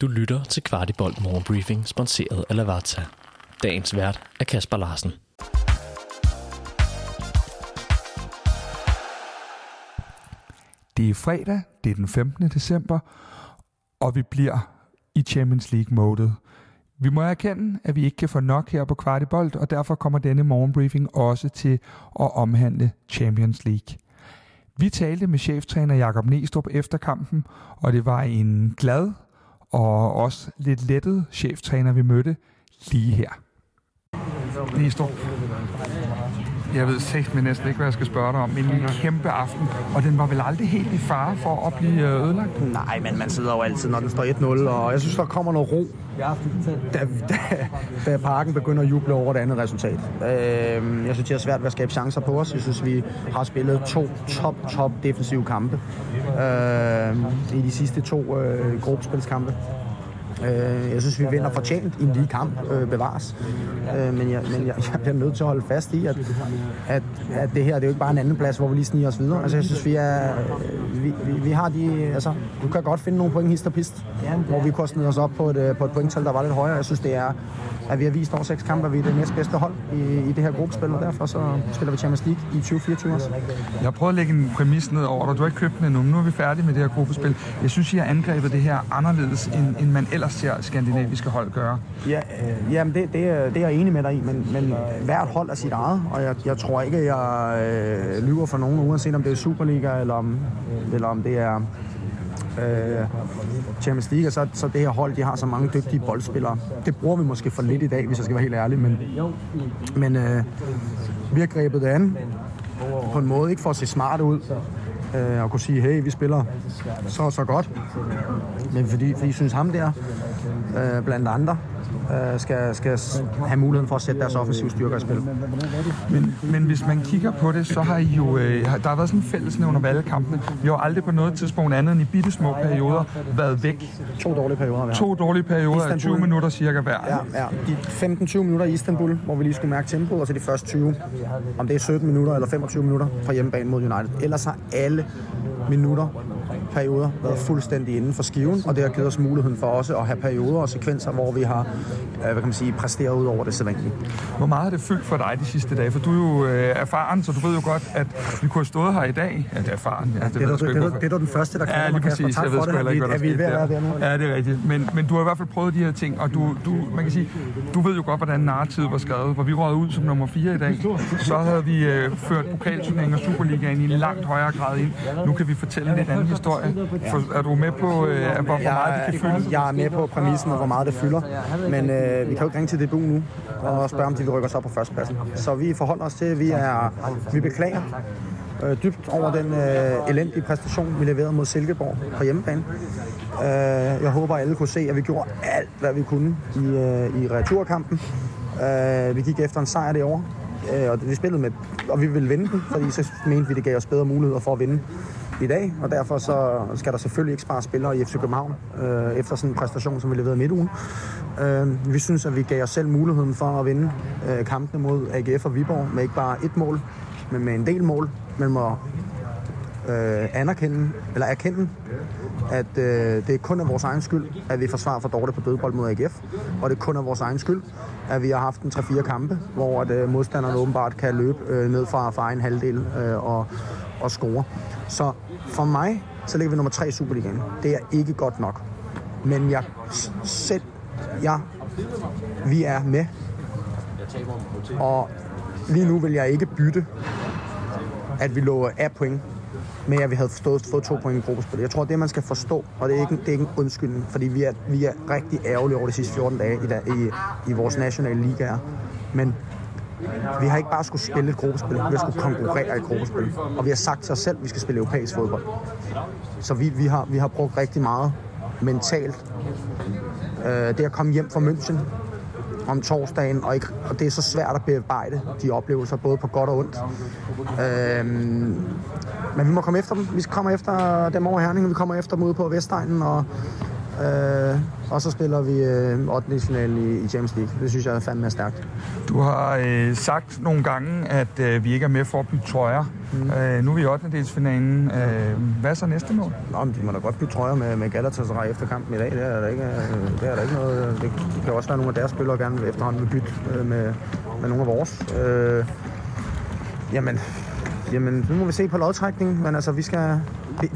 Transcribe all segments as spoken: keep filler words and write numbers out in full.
Du lytter til Kvart i bold Morgenbriefing, sponsoreret af Lavazza. Dagens vært er Kasper Larsen. Det er fredag, det er den femtende december, og vi bliver i Champions League-modet. Vi må erkende, at vi ikke kan få nok her på Kvart i bold, og derfor kommer denne morgenbriefing også til at omhandle Champions League. Vi talte med cheftræner Jacob Nestrup efter kampen, og det var en glad og også lidt lettet cheftræner, vi mødte lige her. Nestrup, jeg ved sagt men næsten ikke, hvad jeg skal spørge dig om. En kæmpe aften, og den var vel aldrig helt i fare for at blive ødelagt? Nej, men man sidder jo altid, når den står et nul, og jeg synes, der kommer noget ro, da, da, da parken begynder at juble over det andet resultat. Jeg synes, det er svært at skabe chancer på os. Jeg synes, vi har spillet to top, top defensive kampe i de sidste to gruppespilskampe. Jeg synes, vi vinder fortjent i en lige kamp, øh, bevares. Øh, men jeg, men jeg, jeg bliver nødt til at holde fast i, at, at, at det her, det er jo ikke bare en anden plads, hvor vi lige sniger os videre. Altså, jeg synes, vi er... Vi, vi, vi har de... Altså, du kan godt finde nogle point hist og pist, hvor vi kunne snide os op på et, på et pointtal, der var lidt højere. Jeg synes, det er, at vi har vist over seks kampe, at vi er det næstbedste hold i, i det her gruppespil, og derfor så spiller vi Champions League i tyve fireogtyve også. Jeg prøver at lægge en præmis ned over dig. Du har ikke købt den endnu, nu er vi færdige med det her gruppespil. Jeg synes, I har angrebet det her anderledes, end, end man ellers ser skandinaviske hold gøre. Ja, øh, jamen det, det, er, det er jeg enig med dig i, men, men hvert hold er sit eget, og jeg, jeg tror ikke, at jeg øh, lyver for nogen, uanset om det er Superliga, eller om, eller om det er... Øh, Champions League, så, så det her hold, de har så mange dygtige boldspillere. Det bruger vi måske for lidt i dag, hvis jeg skal være helt ærlig, men, men øh, vi har grebet det an på en måde, ikke for at se smart ud, øh, og kunne sige, hey, vi spiller så så godt, men fordi, fordi jeg synes ham der, øh, blandt andre, Skal, skal have muligheden for at sætte deres offensive styrker i spil. Men, men hvis man kigger på det, så har I jo... Øh, der har været sådan en fællesnævner ved alle kampene. Vi har aldrig på noget tidspunkt andet end i bittesmå perioder været væk. To dårlige perioder hver. To dårlige perioder af tyve minutter cirka hver. Ja, ja. De femten til tyve minutter i Istanbul, hvor vi lige skulle mærke tempoet, og så de første tyve. Om det er sytten minutter eller femogtyve minutter fra hjemmebane mod United. Ellers har alle minutter, perioder, været fuldstændig inden for skiven, og det har givet os muligheden for også at have perioder og sekvenser, hvor vi har hvad kan man sige, præsteret ud over det sædvanlige. Hvor meget har det fyldt for dig de sidste dage? For du er jo øh, erfaren, så du ved jo godt, at vi kunne have stået her i dag. Ja, det er erfaren. Ja, det, det, er du, det, det, det er den første, der kommer. Ja, lige præcis. Jeg ved sgu heller ikke, hvad der skete der. Ja, det er rigtigt. Men, men du har i hvert fald prøvet de her ting, og du, du, man kan sige, du ved jo godt, hvordan narrativet var skrevet. Hvor vi røgede ud som nummer fire i dag, så havde vi øh, ført pokalturneringen og Superligaen i en langt højere grad ind. Nu kan vi fortælle lidt anden historie. For, er du med på, øh, hvor, hvor meget det kan fylde? Jeg er med på præmissen, og hvor meget det fylder. Men øh, vi kan jo ikke ringe til D B U nu og spørge, om de vil rykke os op på førstepladsen. Så vi forholder os til, at vi, er, vi beklager øh, dybt over den øh, elendige præstation, vi leverede mod Silkeborg på hjemmebane. Øh, jeg håber, at alle kunne se, at vi gjorde alt, hvad vi kunne i, øh, i returkampen. Øh, vi gik efter en sejr derovre, øh, og vi spillede med, og vi ville vinde den, fordi så mente vi, det gav os bedre muligheder for at vinde i dag, og derfor så skal der selvfølgelig ikke spare spillere i F C København øh, efter sådan en præstation, som vi leverede midtugen. Øh, vi synes, at vi gav os selv muligheden for at vinde øh, kampene mod A G F og Viborg med ikke bare et mål, men med en del mål. Man må øh, anerkende, eller erkende, at øh, det kun er vores egen skyld, at vi forsvarer for dårligt på dødbold mod A G F, og det kun er vores egen skyld, at vi har haft en tre fire kampe, hvor at, øh, modstanderne åbenbart kan løbe øh, ned fra, fra en halvdel øh, og, og score. Så for mig, så ligger vi nummer tre i Superligaen. Det er ikke godt nok. Men jeg selv, jeg, vi er med. Og lige nu vil jeg ikke bytte, at vi lå af point, med at vi havde forstået, fået to point i gruppespillet. Jeg tror, det man skal forstå, og det er ikke, det er ikke en undskyldning, fordi vi er, vi er rigtig ærgerlige over de sidste fjorten dage i, i, i vores nationale ligaer. Men vi har ikke bare skulle spille et gruppespil, vi har skulle konkurrere i gruppespil. Og vi har sagt til os selv, at vi skal spille europæisk fodbold. Så vi, vi, har, vi har brugt rigtig meget mentalt. Øh, det at komme hjem fra München om torsdagen, og, ikke, og det er så svært at bearbejde de oplevelser, både på godt og ondt. Øh, men vi må komme efter dem. Vi kommer efter dem over Herning, og vi kommer efter dem ude på Vestegnen, og... Øh, Og så spiller vi ottendedelsfinalen øh, i, i Champions League. Det synes jeg er fandme stærkt. Du har øh, sagt nogle gange, at øh, vi ikke er med for at bytte trøjer. Mm. Øh, nu er vi i ottendedelsfinalen. Øh, hvad er så næste mål? Nå, men de må da godt bytte trøjer med, med Galatasaray efter kampen i dag. Det er der ikke, det er der ikke noget. Det kan også være nogle af deres spillere gerne efterhånden vil bytte øh, med, med nogle af vores. Øh, jamen, jamen, nu må vi se på lodtrækningen, men altså, vi skal...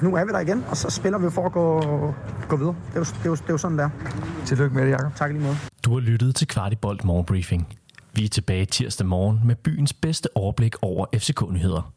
Nu er vi der igen, og så spiller vi for at gå, gå videre. Det er, jo, det, er jo, det er jo sådan, der. Tillykke med det, Jacob. Tak lige måde. Du har lyttet til Kvart i bold Morgenbriefing. Vi er tilbage tirsdag morgen med byens bedste overblik over F C K-nyheder.